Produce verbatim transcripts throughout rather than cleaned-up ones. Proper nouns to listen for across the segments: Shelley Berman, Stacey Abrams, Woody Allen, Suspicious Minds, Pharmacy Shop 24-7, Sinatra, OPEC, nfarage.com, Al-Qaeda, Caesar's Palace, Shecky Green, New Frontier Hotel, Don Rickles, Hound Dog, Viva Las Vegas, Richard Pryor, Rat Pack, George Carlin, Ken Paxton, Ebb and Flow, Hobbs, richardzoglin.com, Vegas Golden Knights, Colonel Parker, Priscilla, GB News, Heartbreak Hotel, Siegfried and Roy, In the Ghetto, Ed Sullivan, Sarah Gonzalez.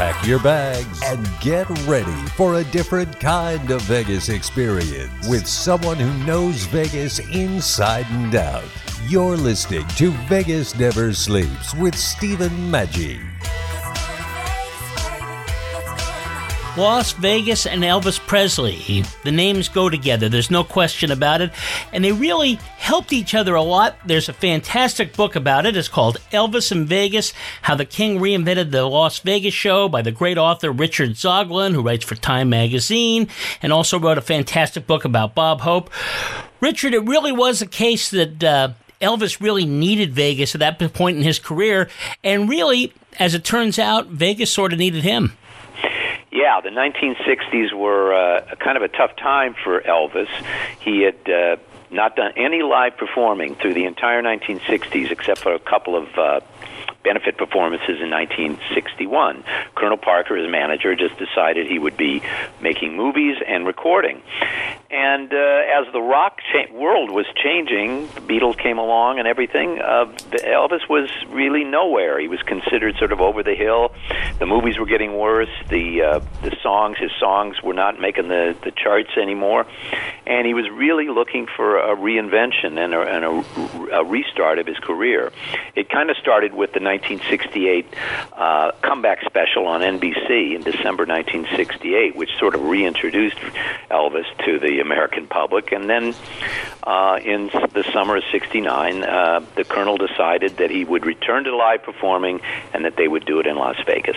Pack your bags and get ready for a different kind of Vegas experience with someone who knows Vegas inside and out. You're listening to Vegas Never Sleeps with Steven Maggi. Las Vegas and Elvis Presley. The names go together. There's no question about it. And they really helped each other a lot. There's a fantastic book about it. It's called Elvis in Vegas, How the King Reinvented the Las Vegas Show by the great author Richard Zoglin, who writes for Time magazine, and also wrote a fantastic book about Bob Hope. Richard, it really was a case that uh, Elvis really needed Vegas at that point in his career. And really, as it turns out, Vegas sort of needed him. Yeah, the nineteen sixties were uh, kind of a tough time for Elvis. He had uh, not done any live performing through the entire nineteen sixties except for a couple of uh, benefit performances in nineteen sixty-one. Colonel Parker, his manager, just decided he would be making movies and recording. And uh, as the rock cha- world was changing, the Beatles came along and everything, uh, Elvis was really nowhere. He was considered sort of over the hill. The movies were getting worse. The uh, the songs, his songs were not making the, the charts anymore. And he was really looking for a reinvention and a, and a, a restart of his career. It kind of started with the nineteen sixty-eight uh, comeback special on N B C in December nineteen sixty-eight, which sort of reintroduced Elvis to the American public. And then uh, in the summer of sixty-nine, uh, the Colonel decided that he would return to live performing and that they would do it in Las Vegas.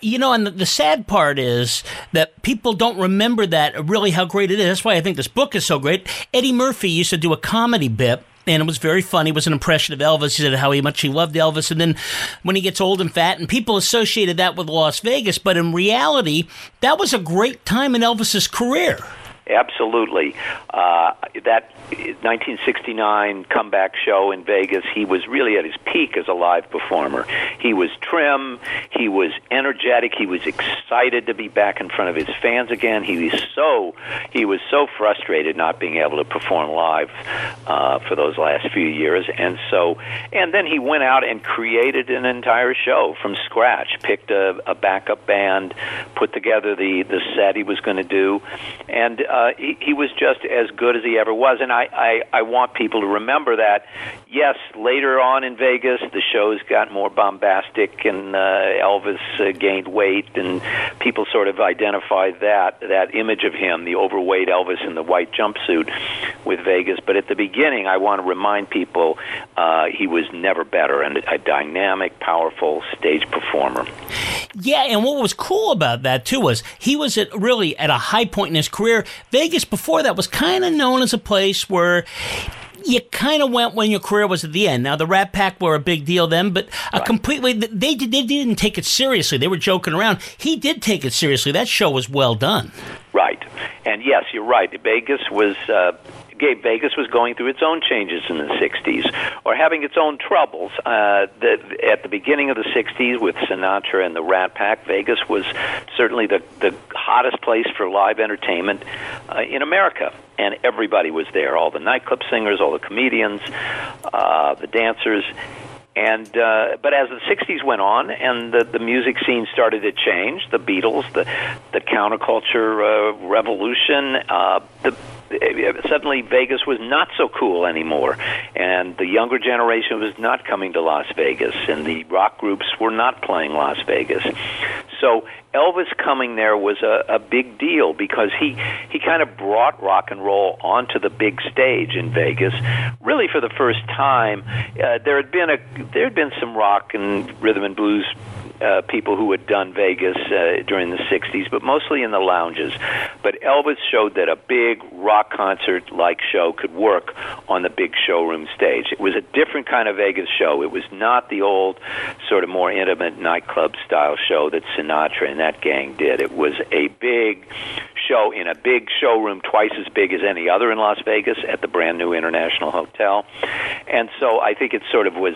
You know, and the, the sad part is that people don't remember that, really how great it is. That's why I think this book is so great. Eddie Murphy used to do a comedy bit, and it was very funny. It was an impression of Elvis. He said how much he loved Elvis. And then when he gets old and fat, and people associated that with Las Vegas. But in reality, that was a great time in Elvis's career. Absolutely. Uh, that nineteen sixty-nine comeback show in Vegas, he was really at his peak as a live performer. He was trim. He was energetic. He was excited to be back in front of his fans again. He was so he was so frustrated not being able to perform live uh, for those last few years. And so, and then he went out and created an entire show from scratch, picked a, a backup band, put together the, the set he was going to do, and uh, Uh, he, he was just as good as he ever was, and I, I, I want people to remember that. Yes, later on in Vegas, the shows got more bombastic, and uh, Elvis uh, gained weight, and people sort of identified that, that image of him, the overweight Elvis in the white jumpsuit with Vegas. But at the beginning, I want to remind people uh, he was never better, and a dynamic, powerful stage performer. Yeah, and what was cool about that, too, was he was at really at a high point in his career. Vegas before that was kind of known as a place where you kind of went when your career was at the end. Now, the Rat Pack were a big deal then, but uh, right. completely they, did, they didn't take it seriously. They were joking around. He did take it seriously. That show was well done. Right. And yes, you're right. Vegas was... Uh Vegas was going through its own changes in the sixties, or having its own troubles. Uh, the, at the beginning of the sixties, with Sinatra and the Rat Pack, Vegas was certainly the, the hottest place for live entertainment uh, in America. And everybody was there, all the nightclub singers, all the comedians, uh, the dancers. And uh, but as the sixties went on and the, the music scene started to change, the Beatles, the, the counterculture uh, revolution, uh, the suddenly Vegas was not so cool anymore, and the younger generation was not coming to Las Vegas, and the rock groups were not playing Las Vegas. So Elvis coming there was a, a big deal because he, he kind of brought rock and roll onto the big stage in Vegas, really for the first time. Uh, there had been a there had been some rock and rhythm and blues uh, people who had done Vegas uh, during the sixties, but mostly in the lounges. But Elvis showed that a big rock concert-like show could work on the big showroom stage. It was a different kind of Vegas show. It was not the old, sort of more intimate nightclub-style show that Sinatra and that gang did. It was a big show in a big showroom, twice as big as any other in Las Vegas, at the brand new International Hotel. And so I think it sort of was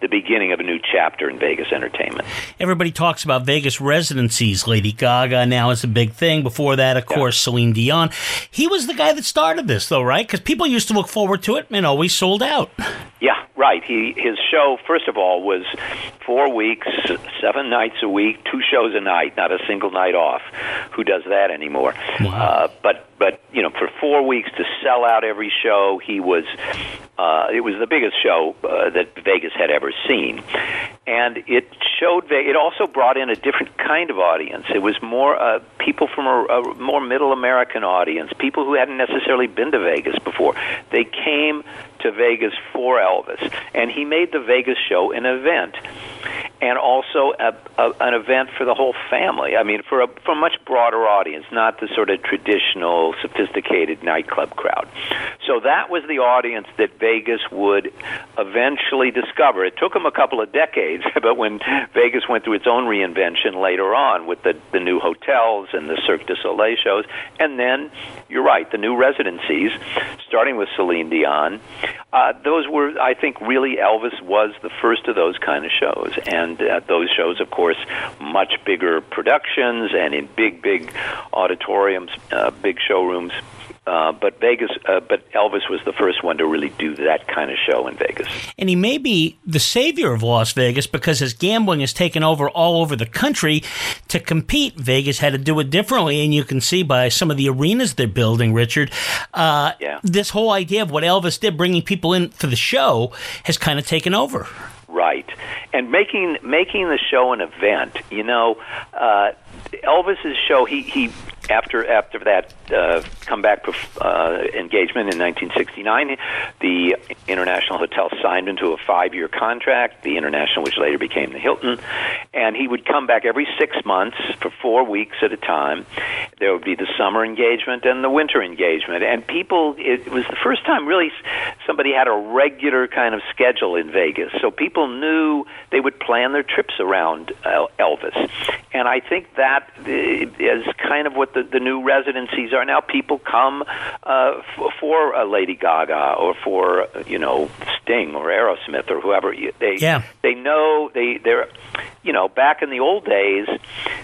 the beginning of a new chapter in Vegas entertainment. Everybody talks about Vegas residencies. Lady Gaga now is a big thing. Before that, of yeah. course, Celine Dion. He was the guy that started this, though, right? Because people used to look forward to it and always sold out. Yeah, right. He, his show, first of all, was four weeks, seven nights a week, two shows a night, not a single night off. Who does that anymore? Wow. Uh, but but you know, for four weeks to sell out every show, he was. Uh, it was the biggest show uh, that Vegas had ever seen, and it showed. It also brought in a different kind of audience. It was more uh, people from a, a more middle American audience, people who hadn't necessarily been to Vegas before. They came to Vegas for Elvis, and he made the Vegas show an event. And also a, a, an event for the whole family. I mean, for a, for a much broader audience, not the sort of traditional, sophisticated nightclub crowd. So that was the audience that Vegas would eventually discover. It took them a couple of decades, but when Vegas went through its own reinvention later on with the, the new hotels and the Cirque du Soleil shows, and then, you're right, the new residencies, starting with Celine Dion, uh, those were, I think, really Elvis was the first of those kind of shows. And And at those shows, of course, much bigger productions and in big, big auditoriums, uh, big showrooms. Uh, but Vegas, uh, but Elvis was the first one to really do that kind of show in Vegas. And he may be the savior of Las Vegas because as gambling has taken over all over the country, to compete, Vegas had to do it differently. And you can see by some of the arenas they're building, Richard, uh, yeah. this whole idea of what Elvis did, bringing people in for the show, has kind of taken over. Right. And making making the show an event, you know, uh, Elvis's show, he, he after after that uh, comeback uh, engagement in nineteen sixty-nine, the International Hotel signed him to a five-year contract, the International, which later became the Hilton, and he would come back every six months for four weeks at a time. There would be the summer engagement and the winter engagement, and people, it was the first time really somebody had a regular kind of schedule in Vegas, so people knew they would plan their trips around uh, Elvis, and I think that is kind of what The, the new residencies are now. People come uh, f- for uh, Lady Gaga or for you know Sting or Aerosmith or whoever. They yeah. they know they they're you know back in the old days,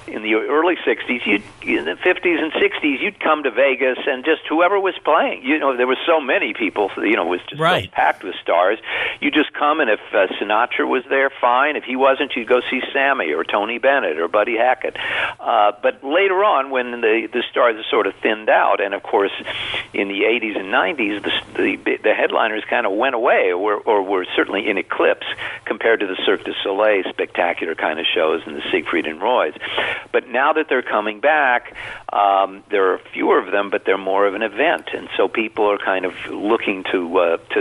in the early sixties, you in the fifties and sixties, you'd come to Vegas and just whoever was playing. You know there were so many people. You know it was just right. so packed with stars. You just come and if uh, Sinatra was there, fine. If he wasn't, you'd go see Sammy or Tony Bennett or Buddy Hackett. Uh, but later on, when the The, the stars are sort of thinned out, and of course, in the eighties and nineties, the the, the headliners kind of went away, or, or were certainly in eclipse compared to the Cirque du Soleil spectacular kind of shows and the Siegfried and Roy's. But now that they're coming back, um, there are fewer of them, but they're more of an event, and so people are kind of looking to uh, to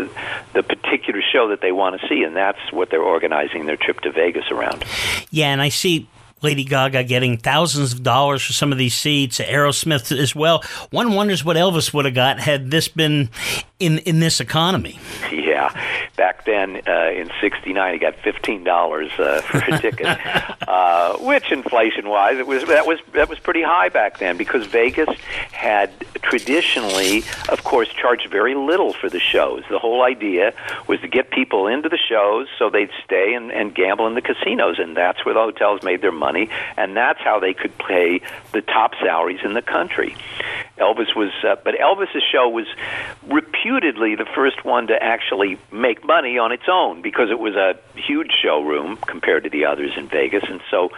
the particular show that they want to see, and that's what they're organizing their trip to Vegas around. Yeah, and I see Lady Gaga getting thousands of dollars for some of these seats, Aerosmith as well. One wonders what Elvis would have got had this been in, in this economy. Yeah. Back then, uh, in sixty-nine, he got fifteen dollars uh, for a ticket, uh, which inflation-wise, it was that was that was pretty high back then because Vegas had traditionally, of course, charged very little for the shows. The whole idea was to get people into the shows so they'd stay and, and gamble in the casinos, and that's where the hotels made their money. Money, and that's how they could pay the top salaries in the country. Elvis was, uh, but Elvis's show was reputedly the first one to actually make money on its own because it was a huge showroom compared to the others in Vegas, and so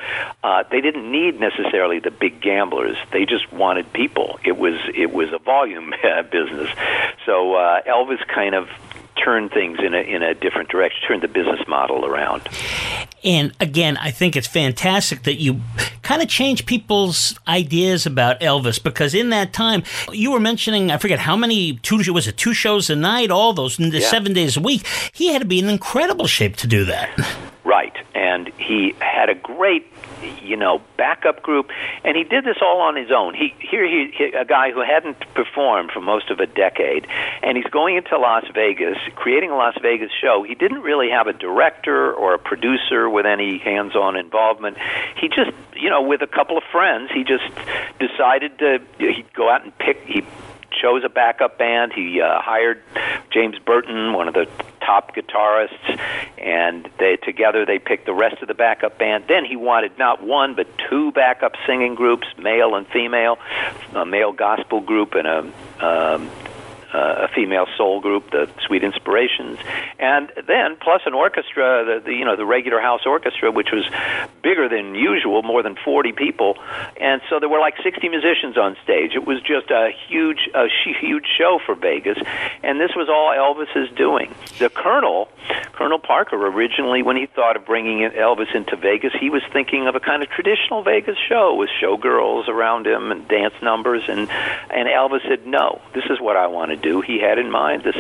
uh, they didn't need necessarily the big gamblers. They just wanted people. It was it was a volume business. So uh, Elvis kind of turn things in a in a different direction, turn the business model around. And again, I think it's fantastic that you kind of change people's ideas about Elvis because in that time, you were mentioning, I forget how many, two was it two shows a night, all those yeah. seven days a week. He had to be in incredible shape to do that. right. And he had a great, you know, backup group, and he did this all on his own. He here he, he a guy who hadn't performed for most of a decade, and he's going into Las Vegas, creating a Las Vegas show. He didn't really have a director or a producer with any hands-on involvement. He just, you know, with a couple of friends, he just decided to he'd go out and pick. He chose a backup band. He uh, hired James Burton, one of the top guitarists, and they together they picked the rest of the backup band. Then he wanted not one but two backup singing groups, male and female, a male gospel group and a um, uh, a female soul group, the Sweet Inspirations, and then plus an orchestra, the, the you know the regular house orchestra, which was bigger than usual, more than forty people, and so there were like sixty musicians on stage. It was just a huge, a huge show for Vegas, and this was all Elvis's doing. The Colonel, Colonel Parker, originally when he thought of bringing Elvis into Vegas, he was thinking of a kind of traditional Vegas show with showgirls around him and dance numbers, and and Elvis said, "No, this is what I want to do." do he had in mind this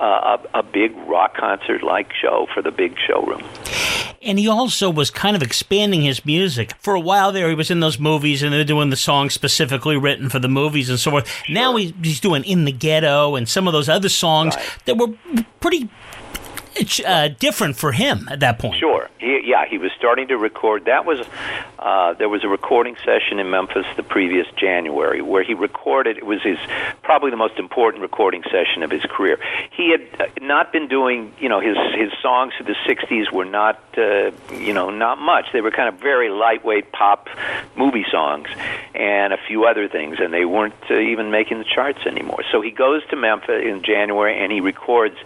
uh, a, a big rock concert like show for the big showroom. And he also was kind of expanding his music. For a while there, he was in those movies and they're doing the songs specifically written for the movies and so forth. Sure. Now he's doing In the Ghetto and some of those other songs right. that were pretty uh, different for him at that point. Sure. He, yeah, he was starting to record. That was uh, there was a recording session in Memphis the previous January where he recorded. It was his probably the most important recording session of his career. He had not been doing, you know, his his songs of the sixties were not, uh, you know, not much. They were kind of very lightweight pop movie songs and a few other things, and they weren't uh, even making the charts anymore. So he goes to Memphis in January and he records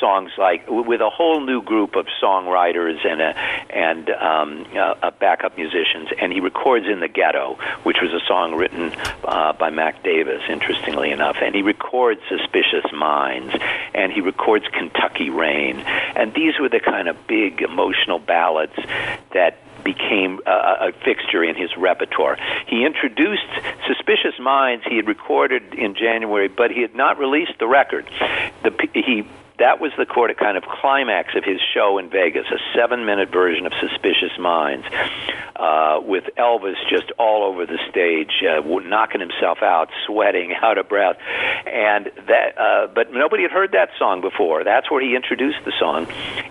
songs like with a whole new group of songwriters and a and um, uh, backup musicians, and he records In the Ghetto, which was a song written uh, by Mac Davis, interestingly enough, and he records Suspicious Minds, and he records Kentucky Rain, and these were the kind of big emotional ballads that became a, a fixture in his repertoire. He introduced Suspicious Minds. He had recorded in January, but he had not released the record. The, he That was the kind of climax of his show in Vegas, a seven-minute version of Suspicious Minds, uh, with Elvis just all over the stage, uh, knocking himself out, sweating, out of breath. And that, uh, but nobody had heard that song before. That's where he introduced the song,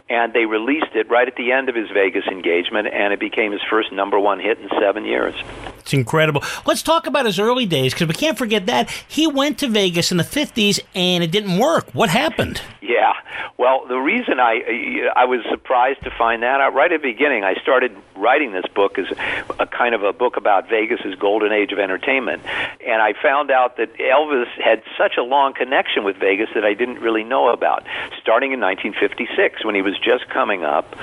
and they released it right at the end of his Vegas engagement, and it became his first number one hit in seven years. It's incredible. Let's talk about his early days, because we can't forget that. He went to Vegas in the fifties, and it didn't work. What happened? Yeah. Yeah, well, the reason I I was surprised to find that out right at the beginning, I started writing this book as a kind of a book about Vegas's golden age of entertainment, and I found out that Elvis had such a long connection with Vegas that I didn't really know about. Starting in nineteen fifty-six, when he was just coming up,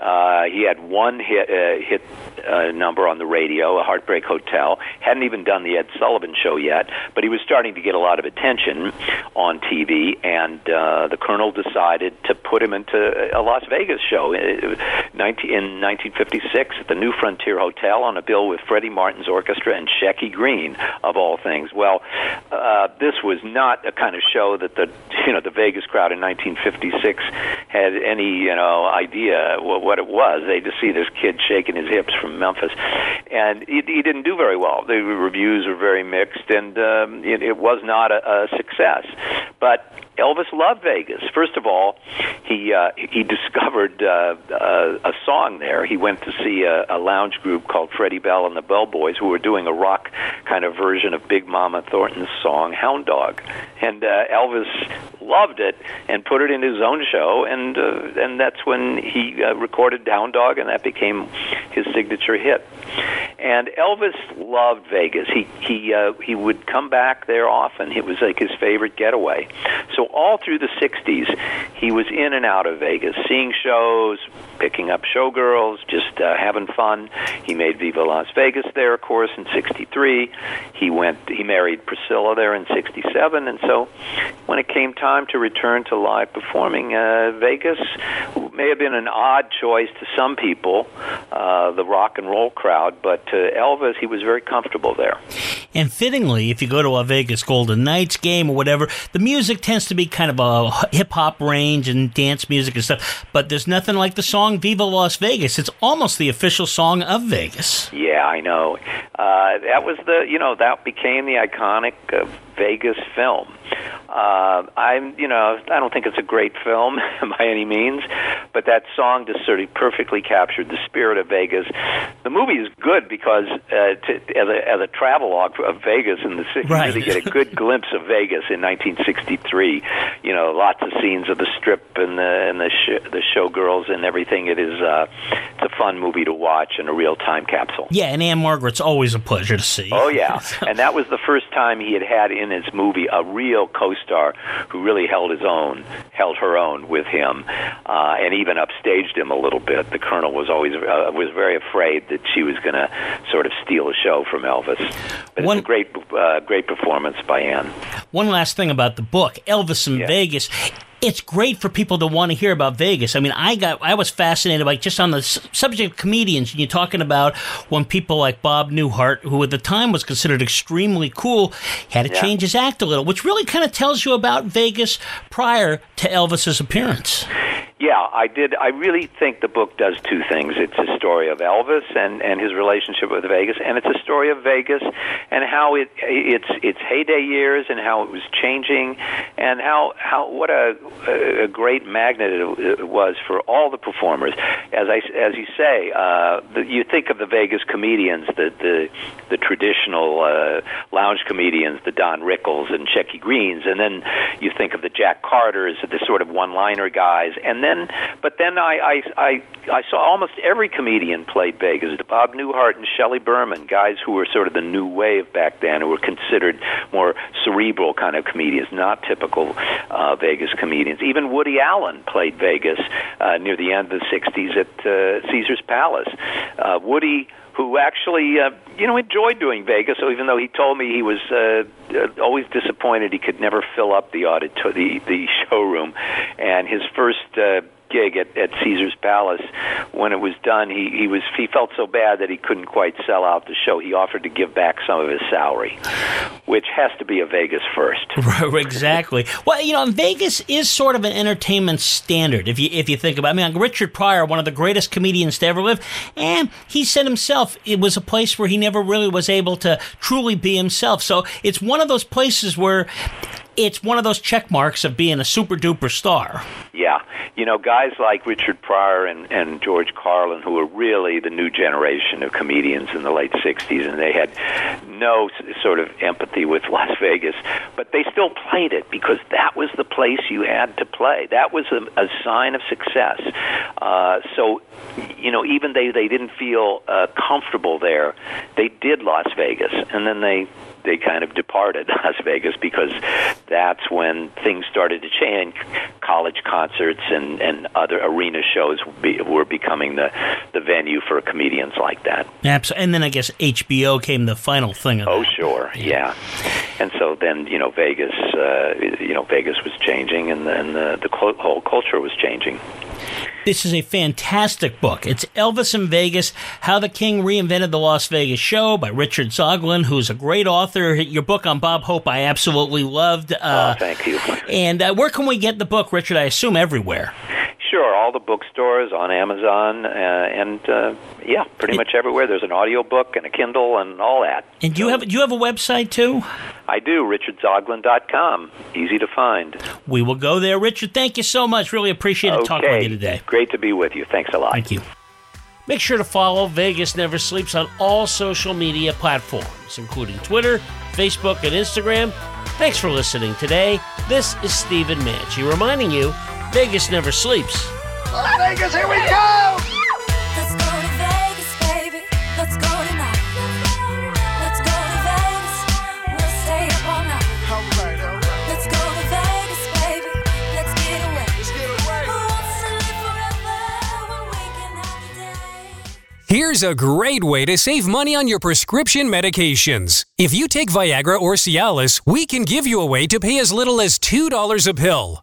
uh, he had one hit, uh, hit uh, number on the radio, a Heartbreak Hotel, hadn't even done the Ed Sullivan show yet, but he was starting to get a lot of attention on T V, and uh, the Colonel decided to put him into a Las Vegas show in nineteen fifty-six at the New Frontier Hotel on a bill with Freddie Martin's orchestra and Shecky Green, of all things. Well, uh, this was not a kind of show that the you know the Vegas crowd in nineteen fifty-six had any you know idea what it was. They just see this kid shaking his hips from Memphis, and he, he didn't do very well. The reviews were very mixed, and um, it, it was not a, a success. But Elvis loved Vegas. First of all, he uh, he discovered uh, uh, a song there. He went to see a, a lounge group called Freddie Bell and the Bellboys, who were doing a rock kind of version of Big Mama Thornton's song Hound Dog, and uh, Elvis loved it and put it in his own show, and uh, and that's when he uh, recorded Hound Dog, and that became his signature hit. And Elvis loved Vegas. He he uh, he would come back there often. It was like his favorite getaway. So all through the sixties, he was in and out of Vegas, seeing shows, picking up showgirls, just uh, having fun. He made Viva Las Vegas there, of course, in sixty-three. He went. He married Priscilla there in sixty-seven, and so when it came time to return to live performing, uh, Vegas may have been an odd choice to some people, uh, the rock and roll crowd, but to Elvis, he was very comfortable there. And fittingly, if you go to a Vegas Golden Knights game or whatever, the music tends to be kind of a hip-hop range and dance music and stuff, but there's nothing like the song Viva Las Vegas. It's almost the official song of Vegas. Yeah, I know. Uh, that was the, you know, that became the iconic uh, Vegas film. Uh, I'm, you know, I don't think it's a great film by any means, but that song just sort of perfectly captured the spirit of Vegas. The movie is good because uh, to, as a, as a travelogue of Vegas in the city, right. You really get a good glimpse of Vegas in nineteen sixty-three. You know, lots of scenes of the strip and the and the, sh- the showgirls and everything. It is uh, it's a fun movie to watch and a real time capsule. Yeah, and Anne Margaret's always a pleasure to see. Oh yeah, and that was the first time he had had in his movie a real co-star who really held his own, held her own with him, uh, and even upstaged him a little bit. The Colonel was always uh, was very afraid that she was going to sort of steal the show from Elvis. But one, it's a great, uh, great performance by Anne. One last thing about the book, Elvis in yeah. Vegas. It's great for people to want to hear about Vegas. I mean, I got, I was fascinated, like, just on the subject of comedians, and you're talking about when people like Bob Newhart, who at the time was considered extremely cool, had to yeah. change his act a little, which really kind of tells you about Vegas prior to Elvis's appearance. Yeah, I did. I really think the book does two things. It's a story of Elvis and, and his relationship with Vegas, and it's a story of Vegas and how it its its heyday years and how it was changing, and how how what a, a great magnet it was for all the performers. As I as you say, uh, the, you think of the Vegas comedians, the the, the traditional uh, lounge comedians, the Don Rickles and Shecky Greens, and then you think of the Jack Carters, the sort of one-liner guys, and then. But then I, I, I, I saw almost every comedian played Vegas, Bob Newhart and Shelley Berman, guys who were sort of the new wave back then, who were considered more cerebral kind of comedians, not typical uh, Vegas comedians. Even Woody Allen played Vegas uh, near the end of the sixties at uh, Caesar's Palace. Uh, Woody... who actually, uh, you know, enjoyed doing Vegas, so even though he told me he was uh, always disappointed he could never fill up the auditor- the, the showroom, and his first uh, gig at, at Caesar's Palace, when it was done, he, he was he felt so bad that he couldn't quite sell out the show. He offered to give back some of his salary, which has to be a Vegas first. Exactly. Well, you know, Vegas is sort of an entertainment standard, if you if you think about it. I mean, Richard Pryor, one of the greatest comedians to ever live, and he said himself it was a place where he never really was able to truly be himself. So it's one of those places where it's one of those check marks of being a super-duper star. Yeah. You know, guys like Richard Pryor and, and George Carlin, who were really the new generation of comedians in the late sixties, and they had no sort of empathy with Las Vegas, but they still played it because that was the place you had to play. That was a, a sign of success. Uh, so, you know, even they, they didn't feel uh, comfortable there. They did Las Vegas, and then they... they kind of departed Las Vegas because that's when things started to change. College concerts and, and other arena shows be, were becoming the, the venue for comedians like that. Absolutely. And then I guess H B O came the final thing. Of oh, that. Sure. Yeah. And so then, you know, Vegas, uh, you know, Vegas was changing, and then the, the whole culture was changing. This is a fantastic book. It's Elvis in Vegas, How the King Reinvented the Las Vegas Show by Richard Zoglin, who's a great author. Your book on Bob Hope I absolutely loved. Uh, oh, thank you. And uh, where can we get the book, Richard? I assume everywhere. Sure, all the bookstores, on Amazon, uh, and uh, yeah, pretty it, much everywhere. There's an audiobook and a Kindle and all that. And do you have do you have a website too? I do, richard zoglin dot com. Easy to find. We will go there. Richard, thank you so much. Really appreciate it okay. talking with you today. Great to be with you. Thanks a lot. Thank you. Make sure to follow Vegas Never Sleeps on all social media platforms, including Twitter, Facebook, and Instagram. Thanks for listening today. This is Steven Maggi reminding you, Vegas never sleeps. Las Vegas, here we go! Let's go to Vegas, baby. Let's go tonight. Let's go to Vegas. We'll stay up all night. All right, all right. Let's go to Vegas, baby. Let's get away. Let's get away. Who wants to live forever when we can have the day? Here's a great way to save money on your prescription medications. If you take Viagra or Cialis, we can give you a way to pay as little as two dollars a pill.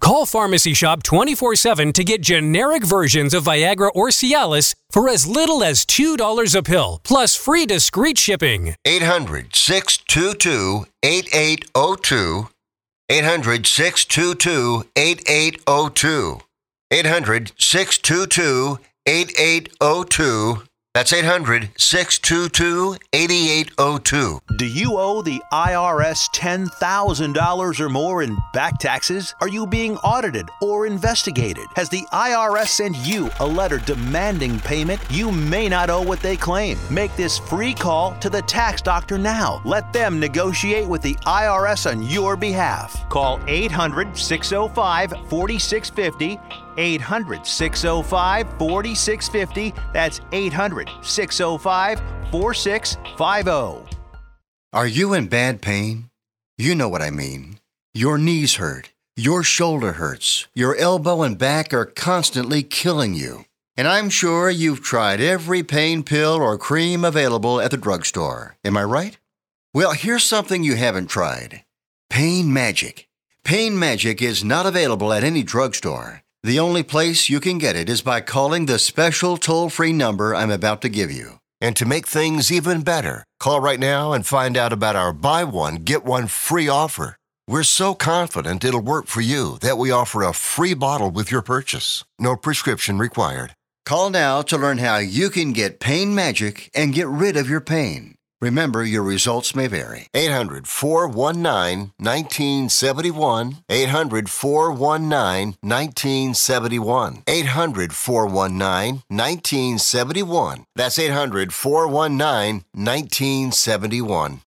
Call Pharmacy Shop twenty-four seven to get generic versions of Viagra or Cialis for as little as two dollars a pill, plus free discreet shipping. eight hundred, six two two, eight eight zero two. eight hundred, six two two, eight eight zero two. eight hundred, six two two, eight eight zero two. That's eight hundred, six two two, eight eight zero two. Do you owe the I R S ten thousand dollars or more in back taxes? Are you being audited or investigated? Has the I R S sent you a letter demanding payment? You may not owe what they claim. Make this free call to the tax doctor now. Let them negotiate with the I R S on your behalf. Call eight hundred, six oh five, four six five oh. eight hundred, six oh five, four six five oh. That's eight hundred, six oh five, four six five oh. Are you in bad pain? You know what I mean. Your knees hurt. Your shoulder hurts. Your elbow and back are constantly killing you. And I'm sure you've tried every pain pill or cream available at the drugstore. Am I right? Well, here's something you haven't tried. Pain Magic. Pain Magic is not available at any drugstore. The only place you can get it is by calling the special toll-free number I'm about to give you. And to make things even better, call right now and find out about our buy one, get one free offer. We're so confident it'll work for you that we offer a free bottle with your purchase. No prescription required. Call now to learn how you can get Pain Magic and get rid of your pain. Remember, your results may vary. eight hundred, four one nine, one nine seven one. eight hundred, four one nine, one nine seven one. eight hundred, four one nine, one nine seven one. That's eight hundred, four one nine, one nine seven one.